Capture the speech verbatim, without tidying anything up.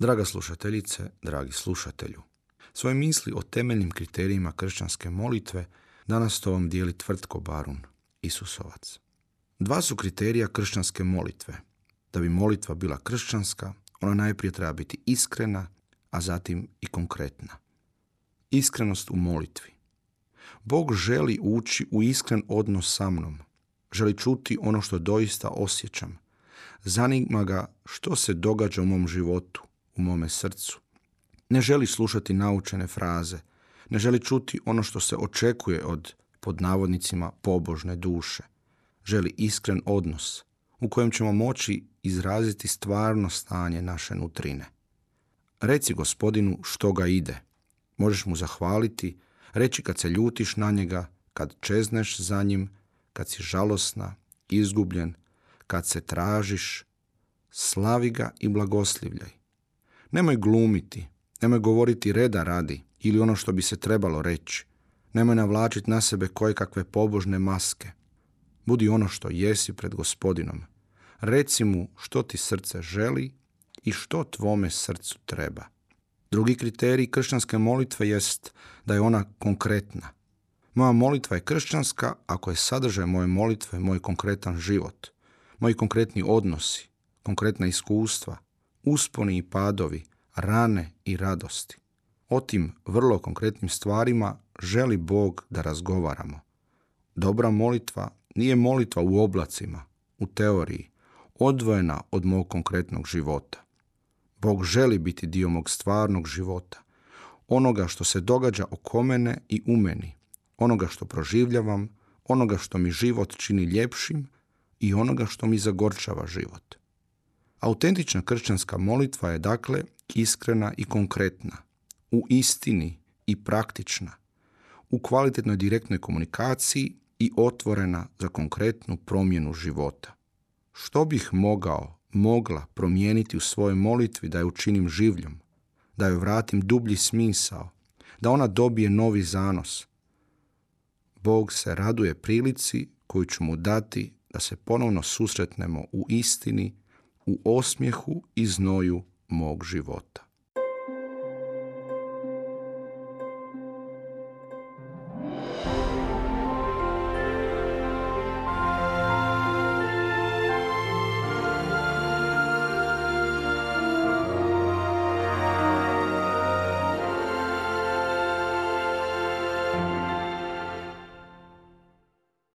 Draga slušateljice, dragi slušatelju, svoje misli o temeljnim kriterijima kršćanske molitve danas to vam dijeli Tvrtko Barun Isusovac. Dva su kriterija kršćanske molitve. Da bi molitva bila kršćanska, ona najprije treba biti iskrena, a zatim i konkretna. Iskrenost u molitvi. Bog želi ući u iskren odnos sa mnom. Želi čuti ono što doista osjećam. Zanima ga što se događa u mom životu, u mome srcu. Ne želi slušati naučene fraze, ne želi čuti ono što se očekuje od, pod navodnicima, pobožne duše. Želi iskren odnos u kojem ćemo moći izraziti stvarno stanje naše nutrine. Reci gospodinu što ga ide. Možeš mu zahvaliti, reći kad se ljutiš na njega, kad čezneš za njim, kad si žalosna, izgubljen, kad se tražiš. Slavi ga i blagoslivljaj. Nemoj glumiti, nemoj govoriti reda radi ili ono što bi se trebalo reći. Nemoj navlačiti na sebe koje kakve pobožne maske. Budi ono što jesi pred gospodinom. Reci mu što ti srce želi i što tvome srcu treba. Drugi kriterij kršćanske molitve jest da je ona konkretna. Moja molitva je kršćanska ako je sadržaj moje molitve moj konkretan život, moji konkretni odnosi, konkretna iskustva, usponi i padovi, rane i radosti. O tim vrlo konkretnim stvarima želi Bog da razgovaramo. Dobra molitva nije molitva u oblacima, u teoriji, odvojena od mog konkretnog života. Bog želi biti dio mog stvarnog života, onoga što se događa oko mene i u meni, onoga što proživljavam, onoga što mi život čini ljepšim i onoga što mi zagorčava život. Autentična kršćanska molitva je dakle iskrena i konkretna, u istini i praktična, u kvalitetnoj direktnoj komunikaciji i otvorena za konkretnu promjenu života. Što bih mogao, mogla promijeniti u svojoj molitvi da je učinim življom, da joj vratim dublji smisao, da ona dobije novi zanos? Bog se raduje prilici koju ću mu dati da se ponovno susretnemo u istini, u osmijehu i znoju mog života.